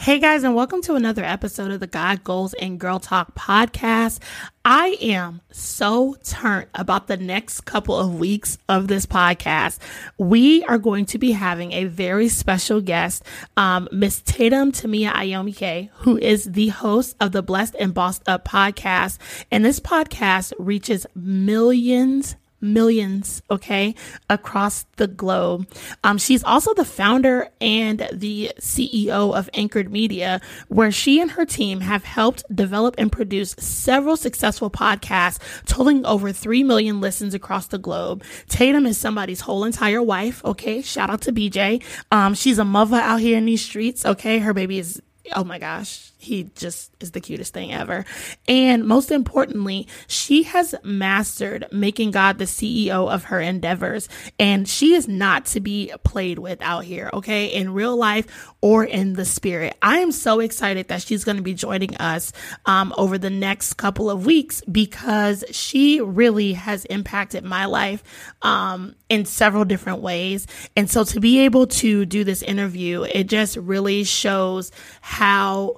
Hey guys, and welcome to another episode of the God, Goals, and Girl Talk podcast. I am so turned about the next couple of weeks of this podcast. We are going to be having a very special guest, Miss Tatum Tamia Iyamah-K, who is the host of the Blessed and Bossed Up podcast. And this podcast reaches millions, okay, across the globe. She's also the founder and the CEO of Anchored Media, where she and her team have helped develop and produce several successful podcasts, totaling over 3 million listens across the globe. Tatum is somebody's whole entire wife, okay? Shout out to BJ. She's a mother out here in these streets, okay? Her baby is, oh my gosh, he just is the cutest thing ever. And most importantly, she has mastered making God the CEO of her endeavors. And she is not to be played with out here, okay, in real life or in the spirit. I am so excited that she's going to be joining us over the next couple of weeks, because she really has impacted my life in several different ways. And so to be able to do this interview, it just really shows how,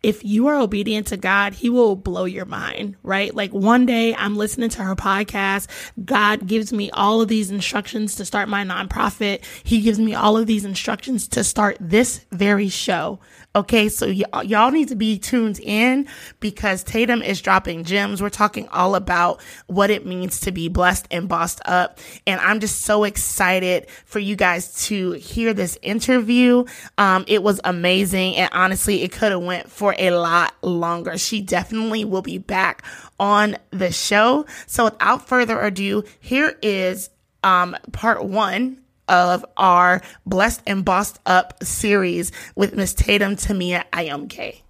if you are obedient to God, he will blow your mind, right? Like, one day I'm listening to her podcast. God gives me all of these instructions to start my nonprofit. He gives me all of these instructions to start this very show. Okay, so y'all need to be tuned in, because Tatum is dropping gems. We're talking all about what it means to be blessed and bossed up. And I'm just so excited for you guys to hear this interview. It was amazing. And honestly, it could have went for a lot longer. She definitely will be back on the show. So without further ado, here is part one of our Blessed and Bossed Up series with Miss Tatum Tamia Iyamah-K.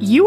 You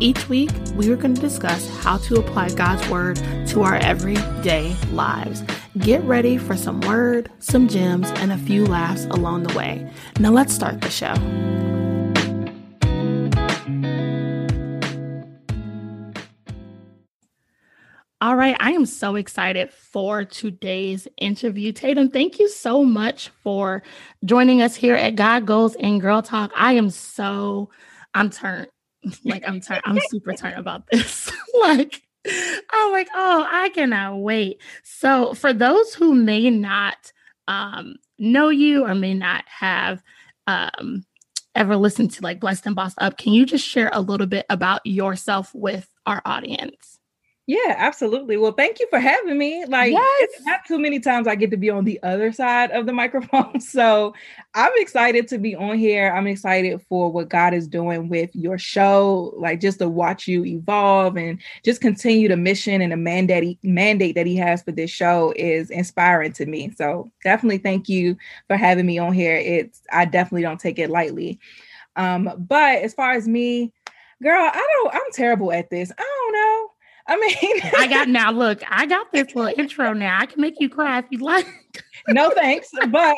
Each week, we are going to discuss how to apply God's word to our everyday lives. Get ready for some word, some gems, and a few laughs along the way. Now let's start the show. All right, I am so excited for today's interview. Tatum, thank you so much for joining us here at God, Goals, and Girl Talk. I'm turned. Like, I'm super turned about this. I cannot wait. So for those who may not know you or may not have ever listened to Blessed and Bossed Up, can you just share a little bit about yourself with our audience? Yeah, absolutely. Well, thank you for having me. Yes. It's not too many times I get to be on the other side of the microphone. So I'm excited to be on here. I'm excited for what God is doing with your show, just to watch you evolve and just continue the mission, and the mandate that he has for this show is inspiring to me. So definitely thank you for having me on here. I definitely don't take it lightly. But as far as me, girl, I'm terrible at this. I don't know. I mean, I got this little intro now. I can make you cry if you like. No, thanks. But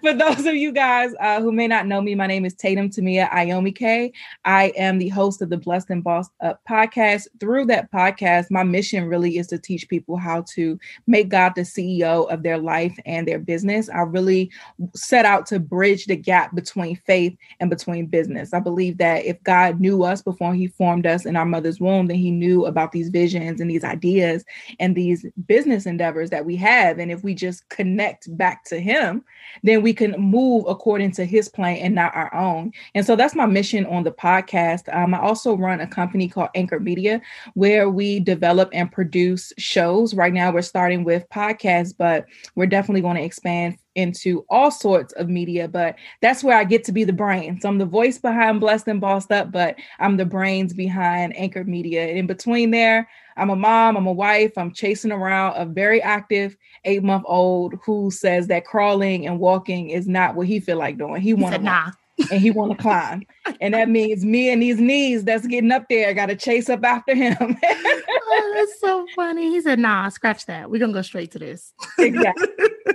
for those of you guys who may not know me, my name is Tatum Tamia Iyamah-K. I am the host of the Blessed and Bossed Up podcast. Through that podcast, my mission really is to teach people how to make God the CEO of their life and their business. I really set out to bridge the gap between faith and between business. I believe that if God knew us before he formed us in our mother's womb, then he knew about these visions and these ideas and these business endeavors that we have. And if we just connect back to him, then we can move according to his plan and not our own. And so that's my mission on the podcast. I also run a company called Anchored Media, where we develop and produce shows. Right now, we're starting with podcasts, but we're definitely going to expand into all sorts of media, but that's where I get to be the brain. So I'm the voice behind Blessed and Bossed Up, but I'm the brains behind Anchored Media. And in between there, I'm a mom, I'm a wife, I'm chasing around a very active 8-month-old who says that crawling and walking is not what he feel like doing. He want to walk and he want to climb. And that means me and these knees that's getting up there, got to chase up after him. Oh, that's so funny. He said, nah, scratch that. We're going to go straight to this. Exactly.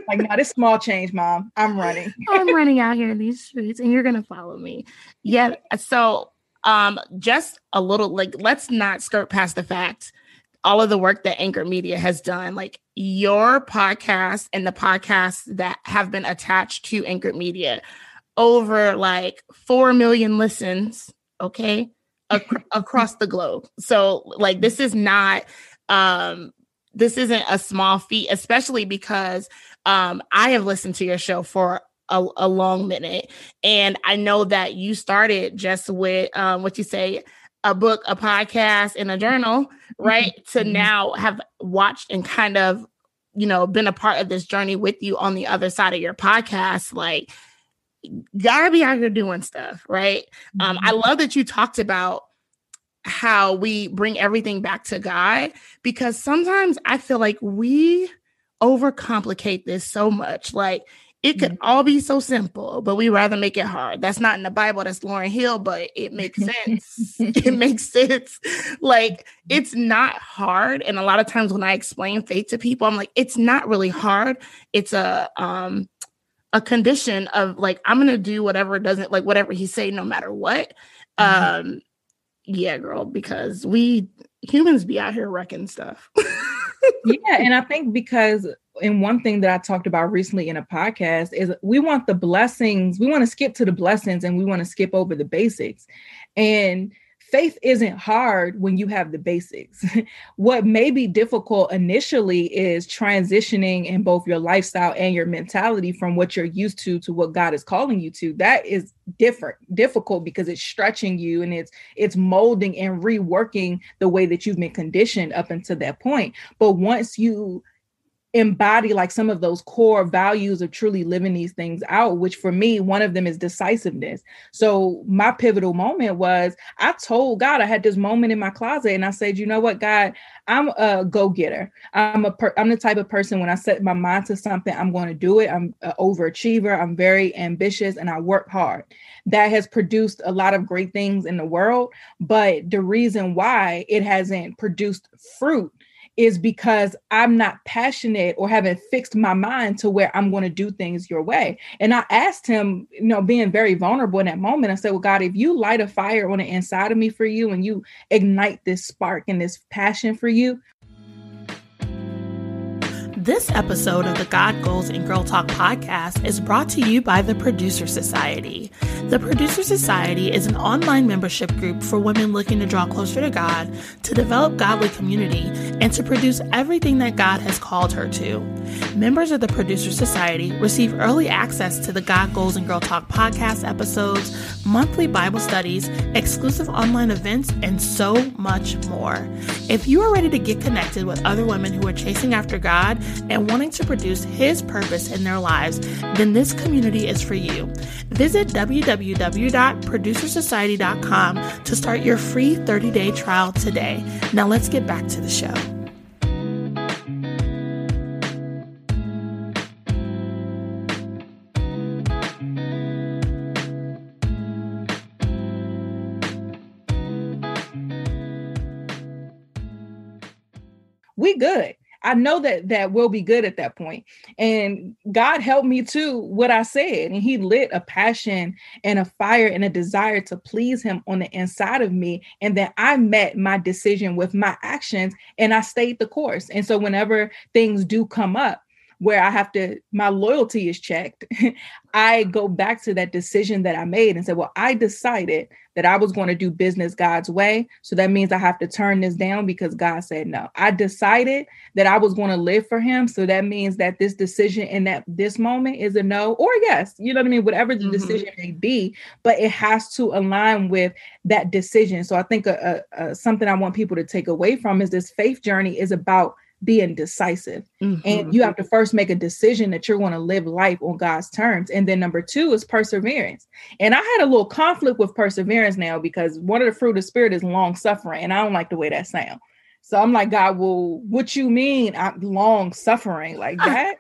Like, nah, this small change, mom. I'm running. I'm running out here in these streets and you're going to follow me. Yeah. So just a little, like, let's not skirt past the fact all of the work that Anchored Media has done, like your podcast and the podcasts that have been attached to Anchored Media, over like 4 million listens, okay, across the globe. So like, this is not, this isn't a small feat, especially because I have listened to your show for a long minute. And I know that you started just with what you say, a book, a podcast, and a journal, right? Mm-hmm. To now have watched and kind of, you know, been a part of this journey with you on the other side of your podcast. Like, gotta be out here doing stuff, right? Mm-hmm. I love that you talked about how we bring everything back to God, because sometimes I feel like we overcomplicate this so much. Like, it could all be so simple, but we rather make it hard. That's not in the Bible. That's Lauryn Hill, but it makes sense. It makes sense. Like, it's not hard. And a lot of times when I explain faith to people, I'm like, it's not really hard. It's a condition of like, I'm going to do whatever doesn't, like whatever he say, no matter what. Mm-hmm. Yeah, girl, because we humans be out here wrecking stuff. Yeah. And I think because, and one thing that I talked about recently in a podcast is we want the blessings. We want to skip to the blessings and we want to skip over the basics. And faith isn't hard when you have the basics. What may be difficult initially is transitioning in both your lifestyle and your mentality from what you're used to what God is calling you to. That is difficult because it's stretching you and it's molding and reworking the way that you've been conditioned up until that point. But once you embody like some of those core values of truly living these things out, which for me, one of them is decisiveness. So my pivotal moment was, I told God, I had this moment in my closet and I said, you know what, God, I'm a go-getter. I'm the type of person, when I set my mind to something, I'm going to do it. I'm an overachiever. I'm very ambitious and I work hard. That has produced a lot of great things in the world. But the reason why it hasn't produced fruit is because I'm not passionate or haven't fixed my mind to where I'm going to do things your way. And I asked him, you know, being very vulnerable in that moment, I said, well, God, if you light a fire on the inside of me for you and you ignite this spark and this passion for you. This episode of the God Goals and Girl Talk podcast is brought to you by the Producer Society. The Producer Society is an online membership group for women looking to draw closer to God, to develop godly community, and to produce everything that God has called her to. Members of the Producer Society receive early access to the God Goals and Girl Talk podcast episodes, monthly Bible studies, exclusive online events, and so much more. If you are ready to get connected with other women who are chasing after God and wanting to produce His purpose in their lives, then this community is for you. Visit www.producersociety.com to start your free 30-day trial today. Now let's get back to the show. we good. I know that we'll be good at that point. And God helped me to what I said. And he lit a passion and a fire and a desire to please him on the inside of me. And then I met my decision with my actions and I stayed the course. And so whenever things do come up where I have to, my loyalty is checked, I go back to that decision that I made and say, well, I decided that I was going to do business God's way. So that means I have to turn this down because God said no. I decided that I was going to live for him. So that means that this decision in that this moment is a no or yes. You know what I mean? Whatever the decision may be, but it has to align with that decision. So I think something I want people to take away from is this faith journey is about being decisive. And you have to first make a decision that you're going to live life on God's terms. And then number two is perseverance. And I had a little conflict with perseverance now because one of the fruit of the spirit is long suffering. And I don't like the way that sounds. So I'm like, God, well, what you mean I'm long suffering like that?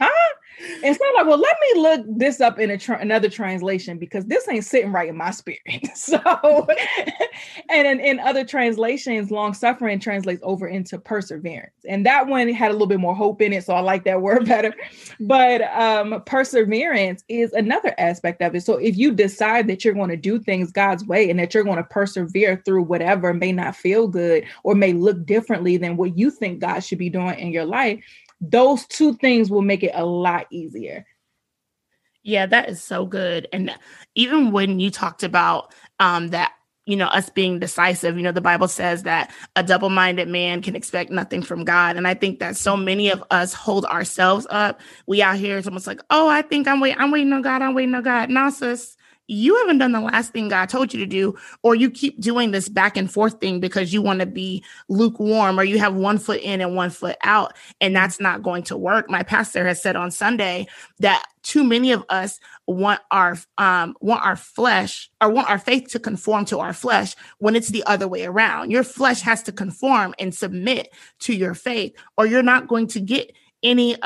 Huh? And so I'm like, well, let me look this up in another translation because this ain't sitting right in my spirit. So, and in other translations, long suffering translates over into perseverance. And that one had a little bit more hope in it. So I like that word better. But perseverance is another aspect of it. So if you decide that you're going to do things God's way and that you're going to persevere through whatever may not feel good or may look differently than what you think God should be doing in your life, those two things will make it a lot easier. Yeah, that is so good. And even when you talked about that, you know, us being decisive, you know, the Bible says that a double-minded man can expect nothing from God. And I think that so many of us hold ourselves up. We out here, it's almost like, oh, I think I'm waiting on God. No, sis. You haven't done the last thing God told you to do, or you keep doing this back and forth thing because you want to be lukewarm, or you have one foot in and one foot out, and that's not going to work. My pastor has said on Sunday that too many of us want our faith to conform to our flesh when it's the other way around. Your flesh has to conform and submit to your faith, or you're not going to get any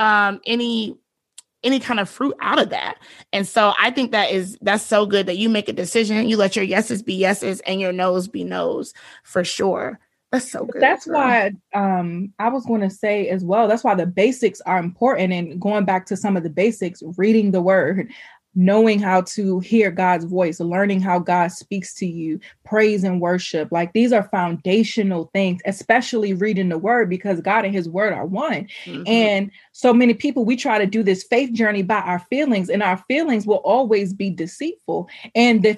kind of fruit out of that. And so I think that's so good that you make a decision. You let your yeses be yeses and your noes be noes for sure. That's so good. That's why I was going to say as well, that's why the basics are important. And going back to some of the basics, reading the word, knowing how to hear God's voice, learning how God speaks to you, praise and worship. Like these are foundational things, especially reading the word, because God and his word are one. And so many people, we try to do this faith journey by our feelings, and our feelings will always be deceitful. And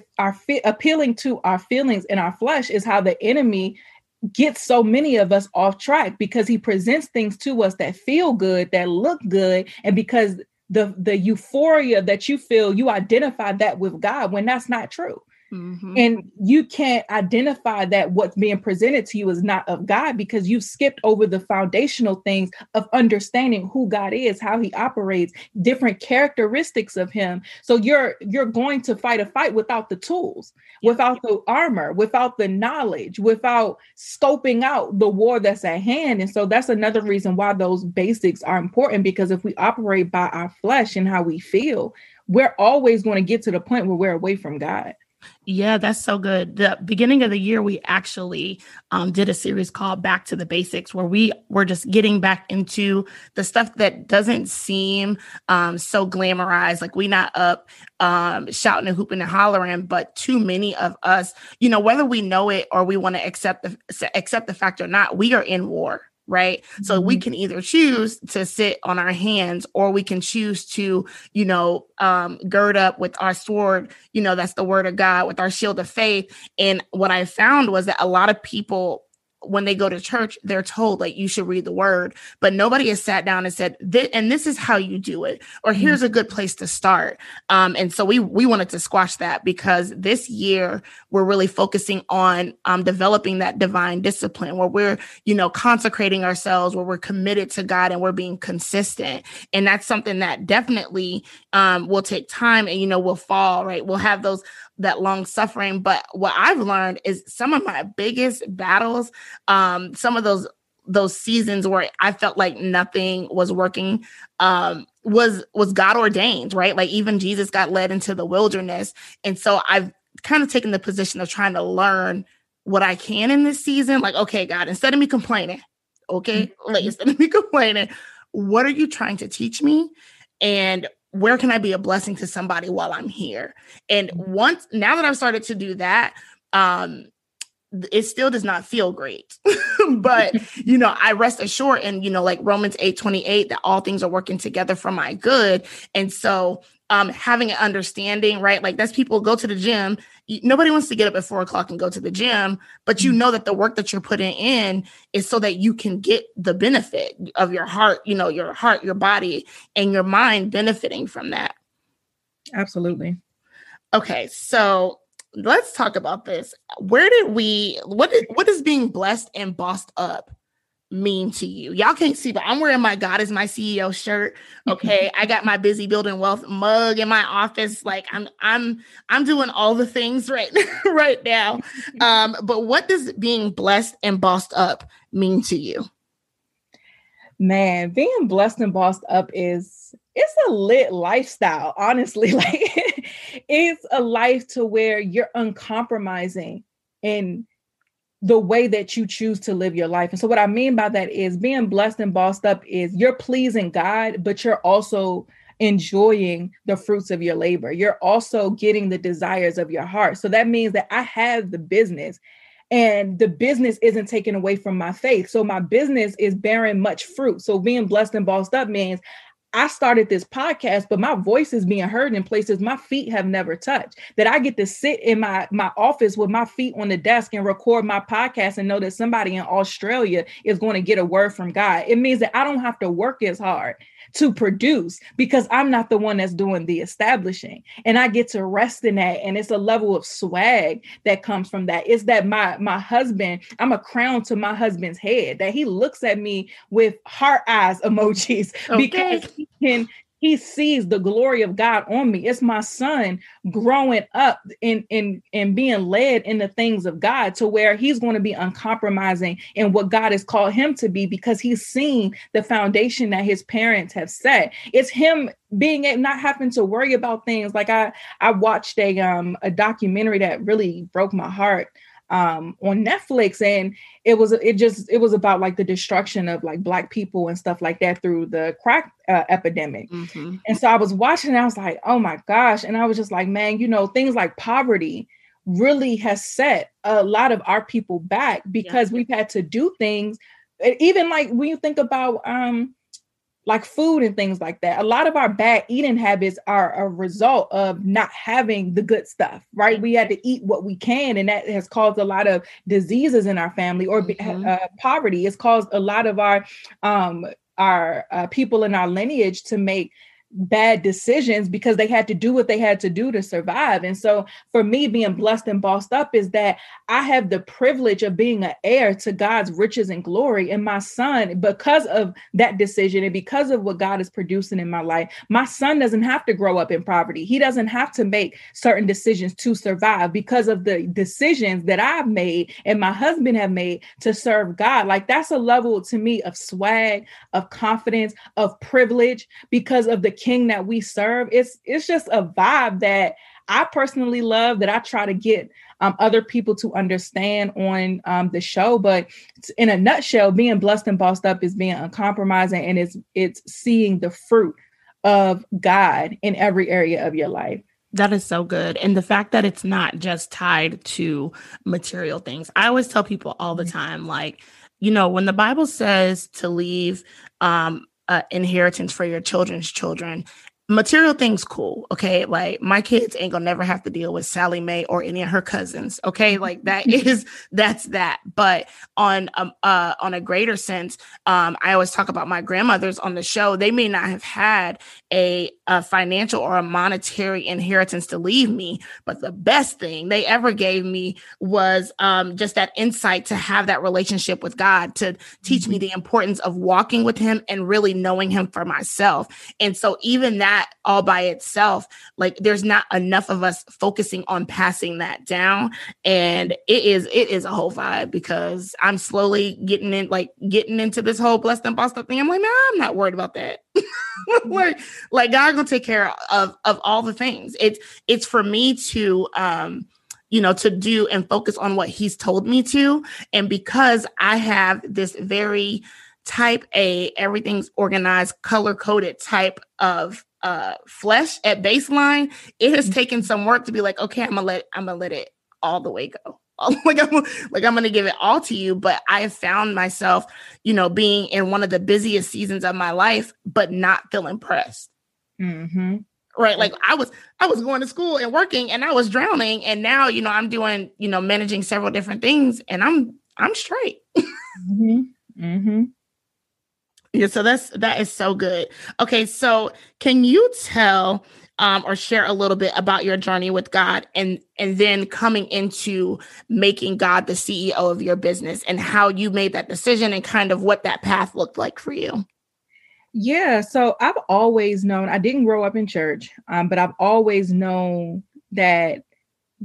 appealing to our feelings and our flesh is how the enemy gets so many of us off track, because he presents things to us that feel good, that look good. And because the euphoria that you feel, you identify that with God when that's not true. And you can't identify that what's being presented to you is not of God, because you've skipped over the foundational things of understanding who God is, how he operates, different characteristics of him. So you're going to fight a fight without the tools, without the armor, without the knowledge, without scoping out the war that's at hand. And so that's another reason why those basics are important, because if we operate by our flesh and how we feel, we're always going to get to the point where we're away from God. Yeah, that's so good. The beginning of the year, we actually did a series called Back to the Basics, where we were just getting back into the stuff that doesn't seem so glamorized. Like we're not up shouting and hooping and hollering, but too many of us, you know, whether we know it or we want to accept the fact or not, we are in war. Right. So we can either choose to sit on our hands, or we can choose to, you know, gird up with our sword. You know, that's the word of God, with our shield of faith. And what I found was that a lot of people, when they go to church, they're told like you should read the word, but nobody has sat down and said, this is how you do it, or here's a good place to start. And so we wanted to squash that, because this year we're really focusing on developing that divine discipline, where we're, you know, consecrating ourselves, where we're committed to God and we're being consistent. And that's something that definitely will take time, and, you know, we'll fall, right? We'll have that long suffering. But what I've learned is some of my biggest battles, some of those seasons where I felt like nothing was working, was God ordained, right? Like even Jesus got led into the wilderness. And so I've kind of taken the position of trying to learn what I can in this season. Like, okay, God, instead of me complaining, Okay, Lace, let me complain. And what are you trying to teach me? And where can I be a blessing to somebody while I'm here? And once, now that I've started to do that, it still does not feel great, but you know, I rest assured, and you know, like Romans 8:28, that all things are working together for my good. And so, having an understanding, right? Like that's people go to the gym. Nobody wants to get up at 4 o'clock and go to the gym, but you know that the work that you're putting in is so that you can get the benefit of your heart, you know, your heart, your body, and your mind benefiting from that. Absolutely. Okay. So let's talk about this. What does being blessed and bossed up mean to you? Y'all can't see, but I'm wearing my God is my CEO shirt. Okay. I got my busy building wealth mug in my office. Like I'm doing all the things right now. But what does being blessed and bossed up mean to you? Man, being blessed and bossed up it's a lit lifestyle, honestly. Like it's a life to where you're uncompromising in the way that you choose to live your life. And so what I mean by that is being blessed and bossed up is you're pleasing God, but you're also enjoying the fruits of your labor. You're also getting the desires of your heart. So that means that I have the business, and the business isn't taken away from my faith. So my business is bearing much fruit. So being blessed and bossed up means I started this podcast, but my voice is being heard in places my feet have never touched, that I get to sit in my office with my feet on the desk and record my podcast and know that somebody in Australia is going to get a word from God. It means that I don't have to work as hard to produce because I'm not the one that's doing the establishing, and I get to rest in that. And it's a level of swag that comes from that. It's that my husband, I'm a crown to my husband's head, that he looks at me with heart eyes emojis because he sees the glory of God on me. It's my son growing up and being led in the things of God to where he's going to be uncompromising in what God has called him to be because he's seen the foundation that his parents have set. It's him being not having to worry about things. Like I watched a documentary that really broke my heart on Netflix, and it was about like the destruction of like Black people and stuff like that through the crack epidemic. Mm-hmm. And so I was watching and I was like, oh my gosh. And I was just like, man, you know, things like poverty really has set a lot of our people back because we've had to do things. Even like when you think about, like food and things like that. A lot of our bad eating habits are a result of not having the good stuff, right? We had to eat what we can, and that has caused a lot of diseases in our family, or poverty. It's caused a lot of our people in our lineage to make bad decisions because they had to do what they had to do to survive. And so for me, being blessed and bossed up is that I have the privilege of being an heir to God's riches and glory. And my son, because of that decision and because of what God is producing in my life, my son doesn't have to grow up in poverty. He doesn't have to make certain decisions to survive because of the decisions that I've made and my husband have made to serve God. Like that's a level to me of swag, of confidence, of privilege because of the King that we serve. It's just a vibe that I personally love, that I try to get other people to understand on the show. But in a nutshell, being blessed and bossed up is being uncompromising, and it's seeing the fruit of God in every area of your life. That is so good. And the fact that it's not just tied to material things. I always tell people all the time, like, you know, when the Bible says to leave inheritance for your children's children, material things, cool. Okay. Like my kids ain't gonna never have to deal with Sally Mae or any of her cousins. Okay. Like that's that. But on a greater sense, I always talk about my grandmothers on the show. They may not have had a financial or a monetary inheritance to leave me, but the best thing they ever gave me was just that insight to have that relationship with God, to teach me the importance of walking with him and really knowing him for myself. And so even that all by itself, like there's not enough of us focusing on passing that down. And it is a whole vibe because I'm slowly getting into this whole blessed and bossed up thing. I'm like, nah, I'm not worried about that. like God gonna take care of all the things. It's for me to you know, to do and focus on what he's told me to. And because I have this very type A, everything's organized, color-coded type of flesh at baseline, it has taken some work to be like, okay, I'm gonna let it all the way go. I'm going to give it all to you. But I have found myself, you know, being in one of the busiest seasons of my life, but not feeling pressed. Mm-hmm. Right. Like I was going to school and working and I was drowning. And now, you know, I'm doing, you know, managing several different things and I'm straight. Mm-hmm. Mm-hmm. Yeah. So that is so good. Okay. So can you tell or share a little bit about your journey with God and then coming into making God the CEO of your business and how you made that decision and kind of what that path looked like for you? Yeah. So I've always known, I didn't grow up in church, but I've always known that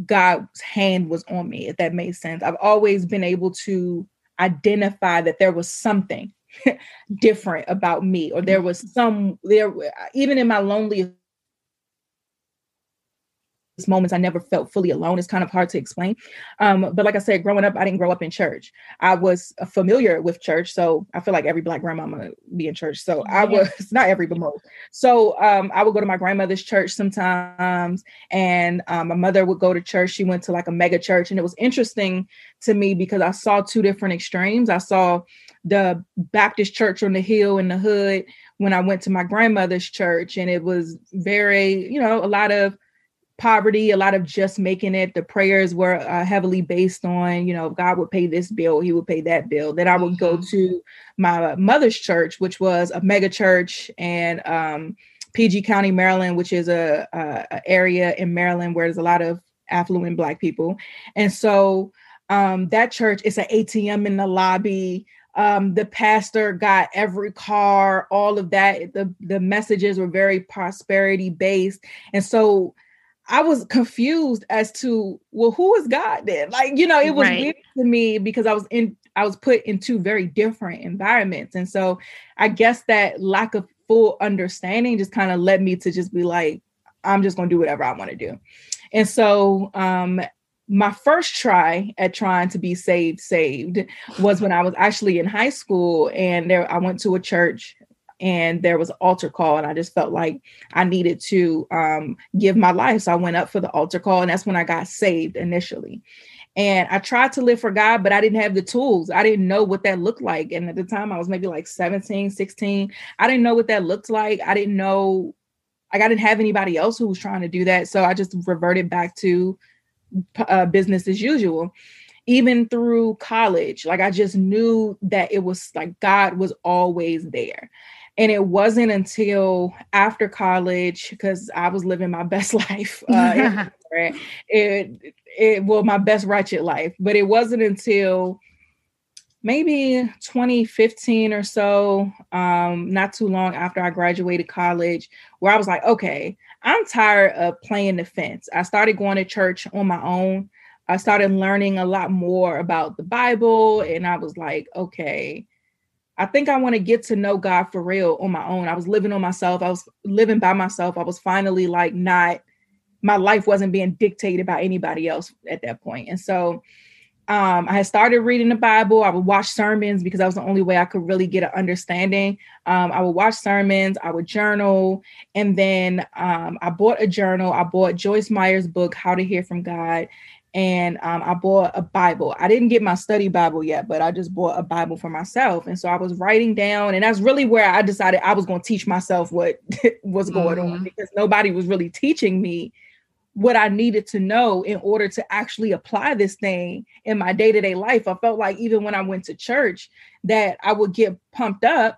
God's hand was on me, if that makes sense. I've always been able to identify that there was something different about me, or there was even in my loneliest moments, I never felt fully alone. It's kind of hard to explain. But like I said, growing up, I didn't grow up in church. I was familiar with church. So I feel like every Black grandmama be in church. So I was not every, but most. So I would go to my grandmother's church sometimes. And my mother would go to church. She went to like a mega church. And it was interesting to me because I saw two different extremes. I saw the Baptist church on the hill in the hood when I went to my grandmother's church. And it was very, you know, a lot of poverty, a lot of just making it. The prayers were heavily based on, you know, God would pay this bill, he would pay that bill. Then I would go to my mother's church, which was a mega church in PG County, Maryland, which is a area in Maryland where there's a lot of affluent Black people. And so that church, it's an ATM in the lobby. The pastor got every car, all of that. The messages were very prosperity based. And so I was confused as to, well, who is God then? Like, you know, it was weird to me because I was put in two very different environments. And so I guess that lack of full understanding just kind of led me to just be like, I'm just going to do whatever I want to do. And so my first try at trying to be saved was when I was actually in high school, and I went to a church. And there was an altar call, and I just felt like I needed to give my life. So I went up for the altar call, and that's when I got saved initially. And I tried to live for God, but I didn't have the tools. I didn't know what that looked like. And at the time, I was maybe like 17, 16. I didn't know what that looked like. I didn't know, like, I didn't have anybody else who was trying to do that. So I just reverted back to business as usual. Even through college, like, I just knew that it was like God was always there. And it wasn't until after college, because I was living my best life, my best wretched life. But it wasn't until maybe 2015 or so, not too long after I graduated college, where I was like, okay, I'm tired of playing the fence. I started going to church on my own. I started learning a lot more about the Bible, and I was like, okay, I think I want to get to know God for real on my own. I was living on myself. I was living by myself. I was finally like my life wasn't being dictated by anybody else at that point. And so I had started reading the Bible. I would watch sermons because that was the only way I could really get an understanding. I would watch sermons. I would journal. And then I bought a journal. I bought Joyce Meyer's book, How to Hear from God. And I bought a Bible. I didn't get my study Bible yet, but I just bought a Bible for myself. And so I was writing down, and that's really where I decided I was going to teach myself what was going on, because nobody was really teaching me what I needed to know in order to actually apply this thing in my day-to-day life. I felt like even when I went to church that I would get pumped up,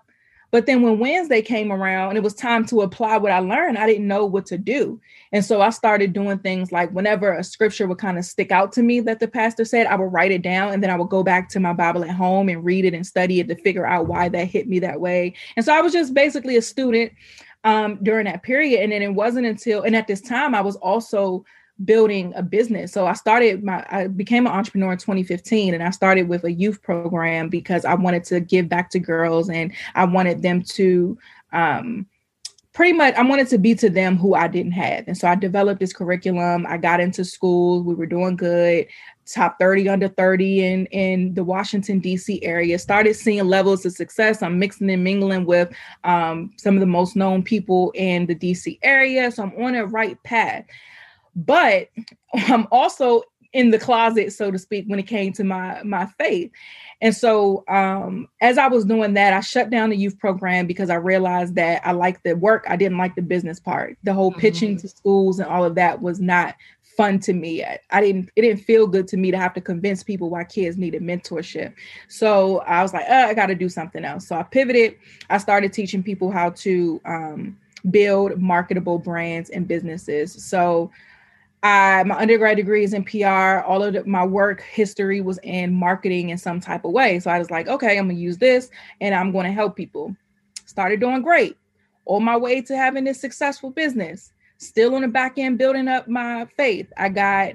but then when Wednesday came around and it was time to apply what I learned, I didn't know what to do. And so I started doing things like whenever a scripture would kind of stick out to me that the pastor said, I would write it down, and then I would go back to my Bible at home and read it and study it to figure out why that hit me that way. And so I was just basically a student during that period. And then it wasn't until, and at this time I was also building a business. So I became an entrepreneur in 2015, and I started with a youth program because I wanted to give back to girls, and I wanted them to pretty much I wanted to be to them who I didn't have. And so I developed this curriculum. I got into school. We were doing good. Top 30 under 30 in the Washington, D.C. area. Started seeing levels of success. I'm mixing and mingling with some of the most known people in the D.C. area. So I'm on the right path. But I'm also in the closet, so to speak, when it came to my faith. And so as I was doing that, I shut down the youth program because I realized that I liked the work. I didn't like the business part. The whole pitching to schools and all of that was not fun to me. It didn't feel good to me to have to convince people why kids needed mentorship. So I was like, I got to do something else. So I pivoted. I started teaching people how to build marketable brands and businesses. So my undergrad degree is in PR. All of my work history was in marketing in some type of way. So I was like, okay, I'm going to use this and I'm going to help people. Started doing great. On my way to having this successful business. Still on the back end, building up my faith. I got...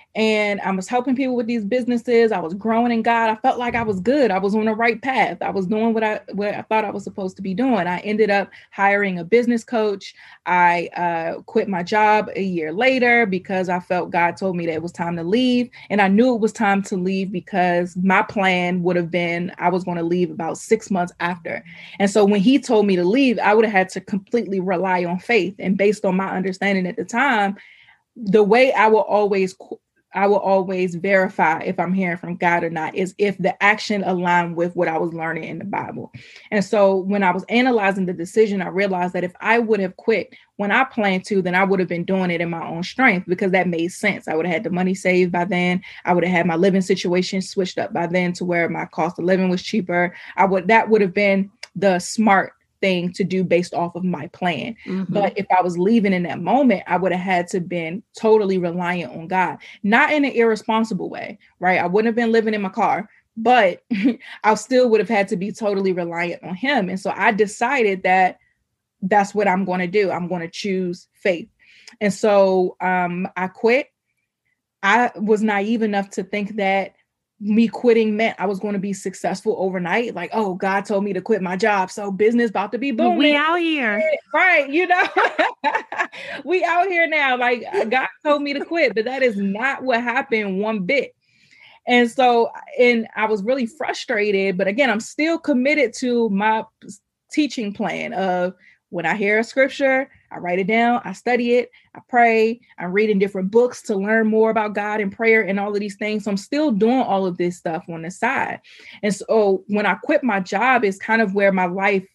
And I was helping people with these businesses. I was growing in God. I felt like I was good. I was on the right path. I was doing what I thought I was supposed to be doing. I ended up hiring a business coach. I quit my job a year later because I felt God told me that it was time to leave. And I knew it was time to leave because my plan would have been I was going to leave about 6 months after. And so when he told me to leave, I would have had to completely rely on faith. And based on my understanding at the time, the way I will always verify if I'm hearing from God or not is if the action aligned with what I was learning in the Bible. And so when I was analyzing the decision, I realized that if I would have quit when I planned to, then I would have been doing it in my own strength because that made sense. I would have had the money saved by then. I would have had my living situation switched up by then to where my cost of living was cheaper. That would have been the smart thing to do based off of my plan. Mm-hmm. But if I was leaving in that moment, I would have had to been totally reliant on God, not in an irresponsible way, right? I wouldn't have been living in my car, but I still would have had to be totally reliant on him. And so I decided that that's what I'm going to do. I'm going to choose faith. And so I quit. I was naive enough to think that me quitting meant I was going to be successful overnight. Like, oh, God told me to quit my job. So business about to be booming. We out here. Right. You know, we out here now. Like God told me to quit, but that is not what happened one bit. And so, and I was really frustrated, but again, I'm still committed to my teaching plan of when I hear a scripture, I write it down, I study it, I pray, I'm reading different books to learn more about God and prayer and all of these things. So I'm still doing all of this stuff on the side. And so when I quit my job, it's kind of where my life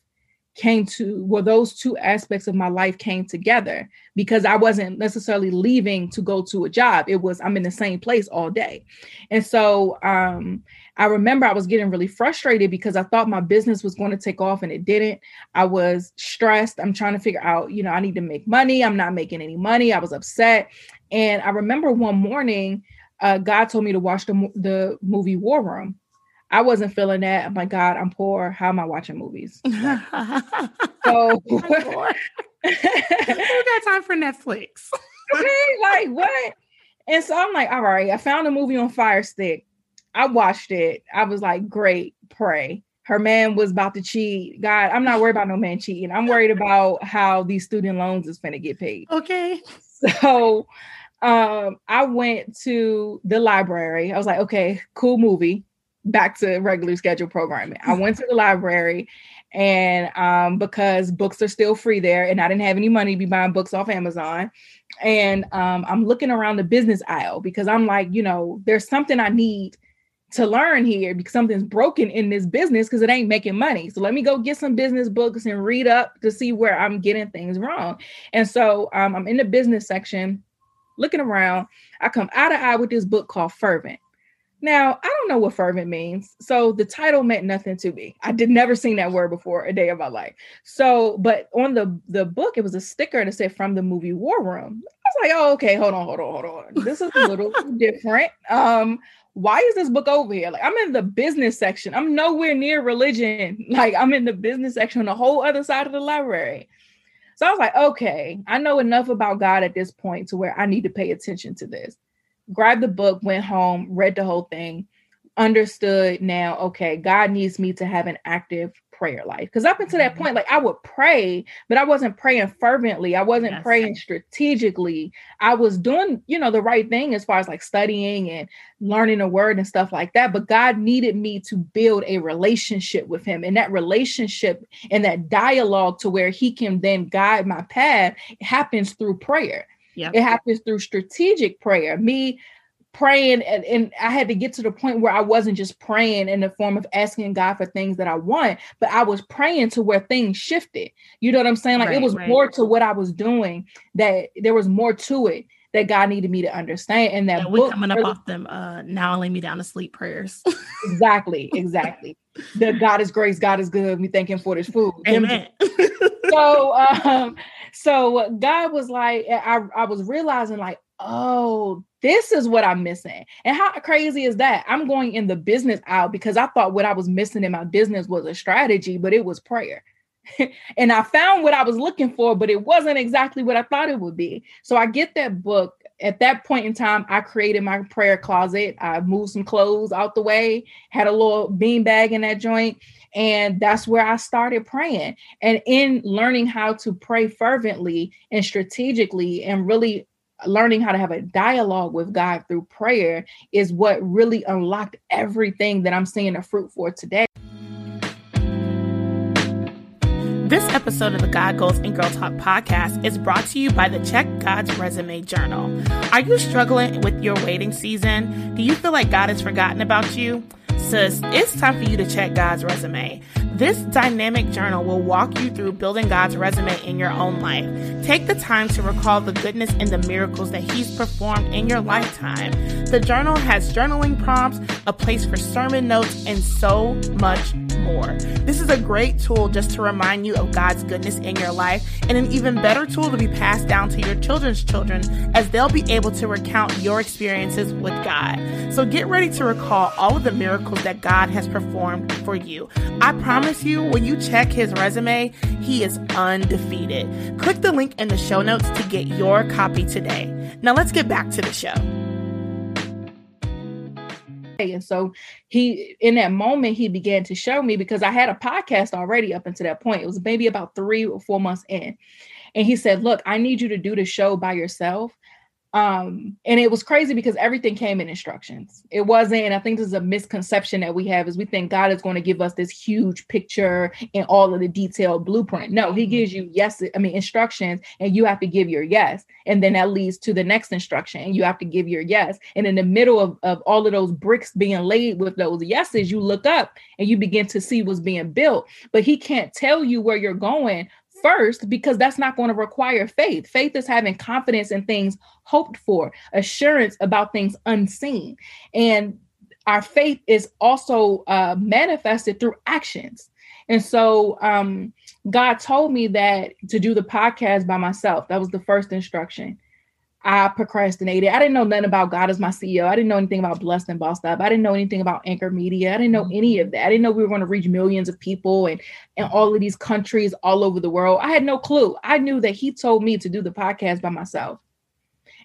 came to, well, those two aspects of my life came together because I wasn't necessarily leaving to go to a job. It was, I'm in the same place all day. And so I remember I was getting really frustrated because I thought my business was going to take off and it didn't. I was stressed. I'm trying to figure out, you know, I need to make money. I'm not making any money. I was upset. And I remember one morning, God told me to watch the movie War Room. I wasn't feeling that. I'm like, God, I'm poor. How am I watching movies? So who got time for Netflix? Okay, like what? And so I'm like, all right, I found a movie on Fire Stick. I watched it. I was like, great, pray. Her man was about to cheat. God, I'm not worried about no man cheating. I'm worried about how these student loans is finna get paid. Okay. So I went to the library. I was like, okay, cool movie. Back to regular scheduled programming. I went to the library and because books are still free there and I didn't have any money to be buying books off Amazon. And I'm looking around the business aisle because I'm like, you know, there's something I need to learn here because something's broken in this business because it ain't making money. So let me go get some business books and read up to see where I'm getting things wrong. And so I'm in the business section looking around. I come eye to eye with this book called Fervent. Now, I don't know what fervent means, so the title meant nothing to me. I did never seen that word before a day of my life. So, but on the book, it was a sticker that said from the movie War Room. I was like, oh, okay, hold on. This is a little different. Why is this book over here? Like, I'm in the business section. I'm nowhere near religion. Like, I'm in the business section on the whole other side of the library. So I was like, okay, I know enough about God at this point to where I need to pay attention to this. Grabbed the book, went home, read the whole thing, understood now, okay, God needs me to have an active prayer life. Because up until that point, like I would pray, but I wasn't praying fervently. I wasn't praying strategically. I was doing, the right thing as far as like studying and learning the word and stuff like that. But God needed me to build a relationship with him, and that relationship and that dialogue to where he can then guide my path happens through prayer. Yep. It happens through strategic prayer, me praying. And I had to get to the point where I wasn't just praying in the form of asking God for things that I want, but I was praying to where things shifted. You know what I'm saying? Like it was more to what I was doing, that there was more to it that God needed me to understand. And that we're coming up off them. Now lay me down to sleep prayers. Exactly. The God is grace. God is good. We thank him for this food. Amen. So God was like, I was realizing like, oh, this is what I'm missing. And how crazy is that? I'm going in the business aisle because I thought what I was missing in my business was a strategy, but it was prayer. And I found what I was looking for, but it wasn't exactly what I thought it would be. So I get that book. At that point in time, I created my prayer closet. I moved some clothes out the way, had a little beanbag in that joint. And that's where I started praying. And in learning how to pray fervently and strategically and really learning how to have a dialogue with God through prayer is what really unlocked everything that I'm seeing the fruit for today. This episode of the God Goals and Girl Talk podcast is brought to you by the Check God's Resume Journal. Are you struggling with your waiting season? Do you feel like God has forgotten about you? Sis, it's time for you to check God's resume. This dynamic journal will walk you through building God's resume in your own life. Take the time to recall the goodness and the miracles that he's performed in your lifetime. The journal has journaling prompts, a place for sermon notes, and so much more. This is a great tool just to remind you of God's goodness in your life, and an even better tool to be passed down to your children's children, as they'll be able to recount your experiences with God. So get ready to recall all of the miracles that God has performed for you. I promise you, when you check his resume, he is undefeated. Click the link in the show notes to get your copy today. Now let's get back to the show. And so he, in that moment, he began to show me, because I had a podcast already up until that point. It was maybe about 3 or 4 months in. And he said, look, I need you to do the show by yourself. And it was crazy because everything came in instructions. It wasn't, and I think this is a misconception that we have, is we think God is going to give us this huge picture and all of the detailed blueprint. No, he gives you instructions, and you have to give your yes. And then that leads to the next instruction, and you have to give your yes. And in the middle of all of those bricks being laid with those yeses, you look up and you begin to see what's being built, but he can't tell you where you're going first, because that's not going to require faith. Faith is having confidence in things hoped for, assurance about things unseen. And our faith is also manifested through actions. And so God told me that to do the podcast by myself. That was the first instruction. I procrastinated. I didn't know nothing about God as my CEO. I didn't know anything about Blessed and Bossed Up. I didn't know anything about Anchored Media. I didn't know any of that. I didn't know we were going to reach millions of people and all of these countries all over the world. I had no clue. I knew that he told me to do the podcast by myself.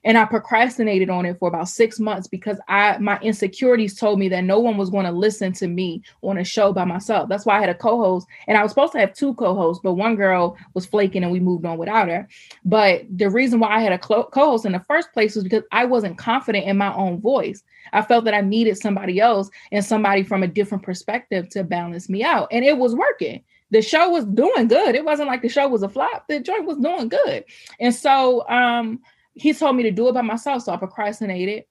And I procrastinated on it for about 6 months because my insecurities told me that no one was going to listen to me on a show by myself. That's why I had a co-host, and I was supposed to have 2 co-hosts, but one girl was flaking and we moved on without her. But the reason why I had a co-host in the first place was because I wasn't confident in my own voice. I felt that I needed somebody else and somebody from a different perspective to balance me out. And it was working. The show was doing good. It wasn't like the show was a flop. The joint was doing good. And so, he told me to do it by myself. So I procrastinated.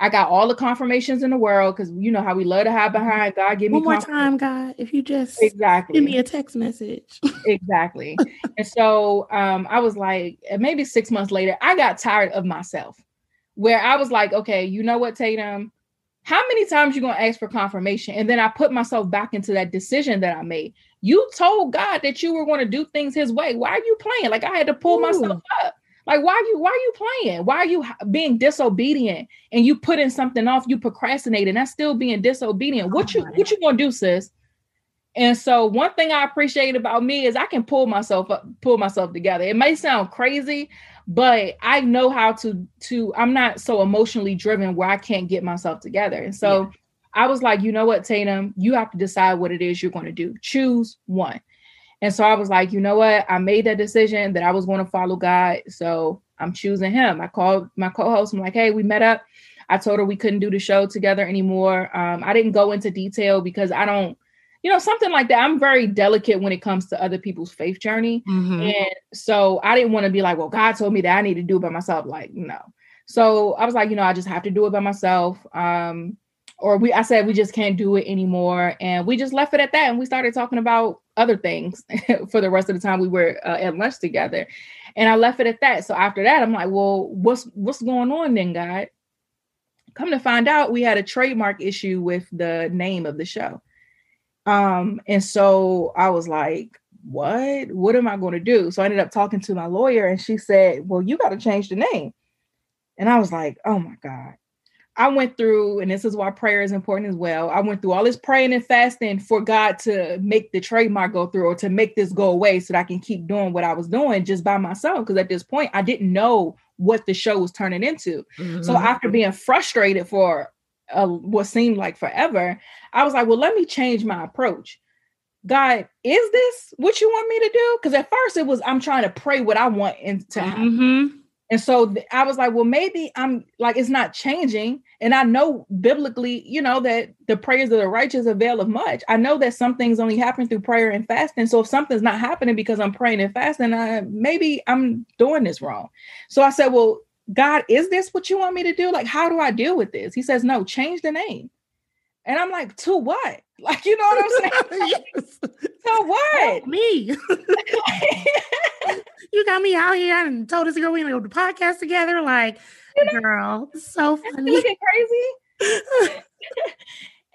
I got all the confirmations in the world, because you know how we love to hide behind God. Give me one more time, God, if you just give me a text message. Exactly. And so I was like, maybe 6 months later, I got tired of myself, where I was like, okay, you know what, Tatum? How many times you going to ask for confirmation? And then I put myself back into that decision that I made. You told God that you were going to do things his way. Why are you playing? Like I had to pull myself up. Like, why are you playing? Why are you being disobedient? And you putting something off, you procrastinating. That's still being disobedient. What you going to do, sis? And so one thing I appreciate about me is I can pull myself together. It may sound crazy, but I know how to I'm not so emotionally driven where I can't get myself together. And so I was like, you know what, Tatum, you have to decide what it is you're going to do. Choose one. And so I was like, you know what? I made that decision that I was going to follow God. So I'm choosing him. I called my co-host. I'm like, hey, we met up. I told her we couldn't do the show together anymore. I didn't go into detail because I don't, something like that. I'm very delicate when it comes to other people's faith journey. Mm-hmm. And so I didn't want to be like, well, God told me that I need to do it by myself. Like, no. So I was like, I just have to do it by myself. I said, we just can't do it anymore. And we just left it at that. And we started talking about other things for the rest of the time we were at lunch together. And I left it at that. So after that, I'm like, well, what's going on then, God? Come to find out, we had a trademark issue with the name of the show. And so I was like, what am I going to do? So I ended up talking to my lawyer and she said, well, you got to change the name. And I was like, oh my God. I went through, and this is why prayer is important as well. I went through all this praying and fasting for God to make the trademark go through or to make this go away so that I can keep doing what I was doing just by myself. Because at this point, I didn't know what the show was turning into. Mm-hmm. So after being frustrated for what seemed like forever, I was like, well, let me change my approach. God, is this what you want me to do? Because at first it was, I'm trying to pray what I want to happen. Mm-hmm. And so I was like, well, maybe I'm like, it's not changing. And I know biblically, that the prayers of the righteous avail of much. I know that some things only happen through prayer and fasting. So if something's not happening because I'm praying and fasting, maybe I'm doing this wrong. So I said, well, God, is this what you want me to do? Like, how do I deal with this? He says, no, change the name. And I'm like, to what? Like, you know what I'm saying? Yes. To what? Help me. You got me out here and told this girl we're going to go to the podcast together. Like, girl, it's so funny. Looking crazy.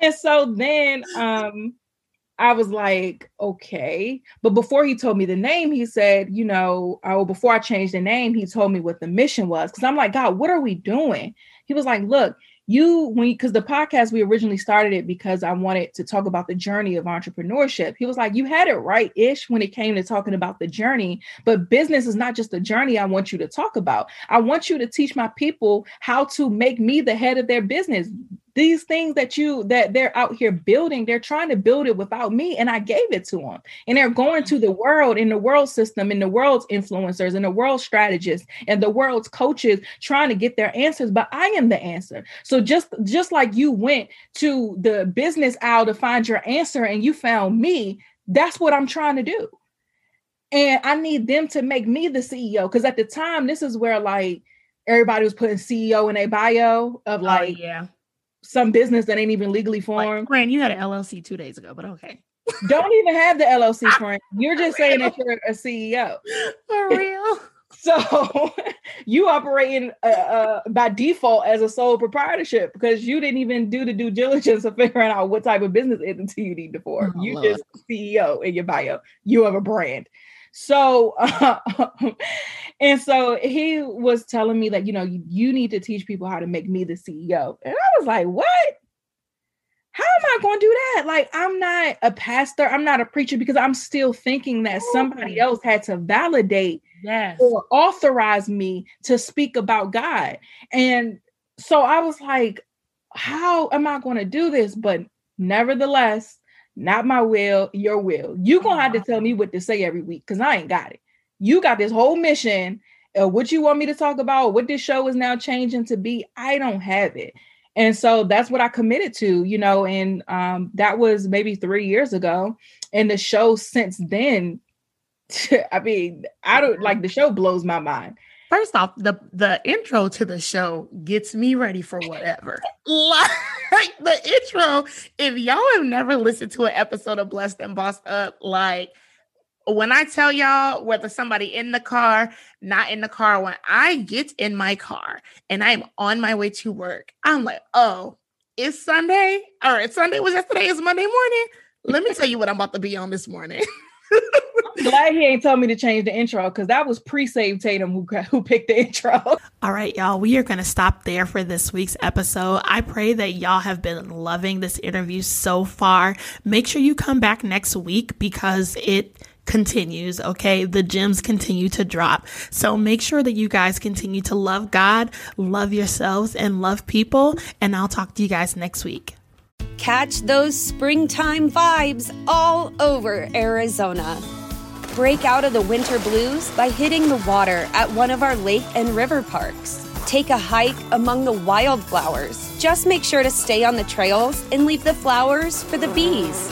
And so then I was like, okay. But before he told me the name, he said, before I changed the name, he told me what the mission was. Because I'm like, God, what are we doing? He was like, look, because the podcast, we originally started it because I wanted to talk about the journey of entrepreneurship. He was like, you had it right-ish when it came to talking about the journey, but business is not just a journey I want you to talk about. I want you to teach my people how to make me the head of their business. These things that they're out here building, they're trying to build it without me. And I gave it to them. And they're going to the world, in the world system, in the world's influencers, in the world's strategists, and the world's coaches trying to get their answers. But I am the answer. So just like you went to the business aisle to find your answer and you found me, that's what I'm trying to do. And I need them to make me the CEO. Because at the time, this is where like everybody was putting CEO in a bio of like, some business that ain't even legally formed. Like, Grant, you had an LLC 2 days ago, but okay. Don't even have the LLC, Grant. You're just saying that you're a CEO. For real? So you operating by default as a sole proprietorship because you didn't even do the due diligence of figuring out what type of business entity you need to form. Oh, you just CEO in your bio. You have a brand. So, and so he was telling me that, you need to teach people how to make me the CEO. And I was like, what? How am I going to do that? Like, I'm not a pastor. I'm not a preacher because I'm still thinking that somebody else had to validate or authorize me to speak about God. And so I was like, how am I going to do this? But nevertheless, not my will, your will. You're going to have to tell me what to say every week because I ain't got it. You got this whole mission of what you want me to talk about, what this show is now changing to be. I don't have it. And so that's what I committed to, and that was maybe 3 years ago. And the show since then, I mean, I don't like the show blows my mind. First off, the intro to the show gets me ready for whatever. Like the intro, if y'all have never listened to an episode of Blessed and Bossed Up, like when I tell y'all whether somebody in the car, not in the car, when I get in my car and I'm on my way to work, I'm like, oh, It's Sunday. All right, Sunday was yesterday. It's Monday morning. Let me tell you what I'm about to be on this morning. I'm glad he ain't told me to change the intro, because that was pre-saved Tatum who picked the intro. All right, y'all, we are going to stop there for this week's episode. I pray that y'all have been loving this interview so far. Make sure you come back next week because it continues, okay? The gems continue to drop. So make sure that you guys continue to love God, love yourselves, and love people. And I'll talk to you guys next week. Catch those springtime vibes all over Arizona. Break out of the winter blues by hitting the water at one of our lake and river parks. Take a hike among the wildflowers. Just make sure to stay on the trails and leave the flowers for the bees.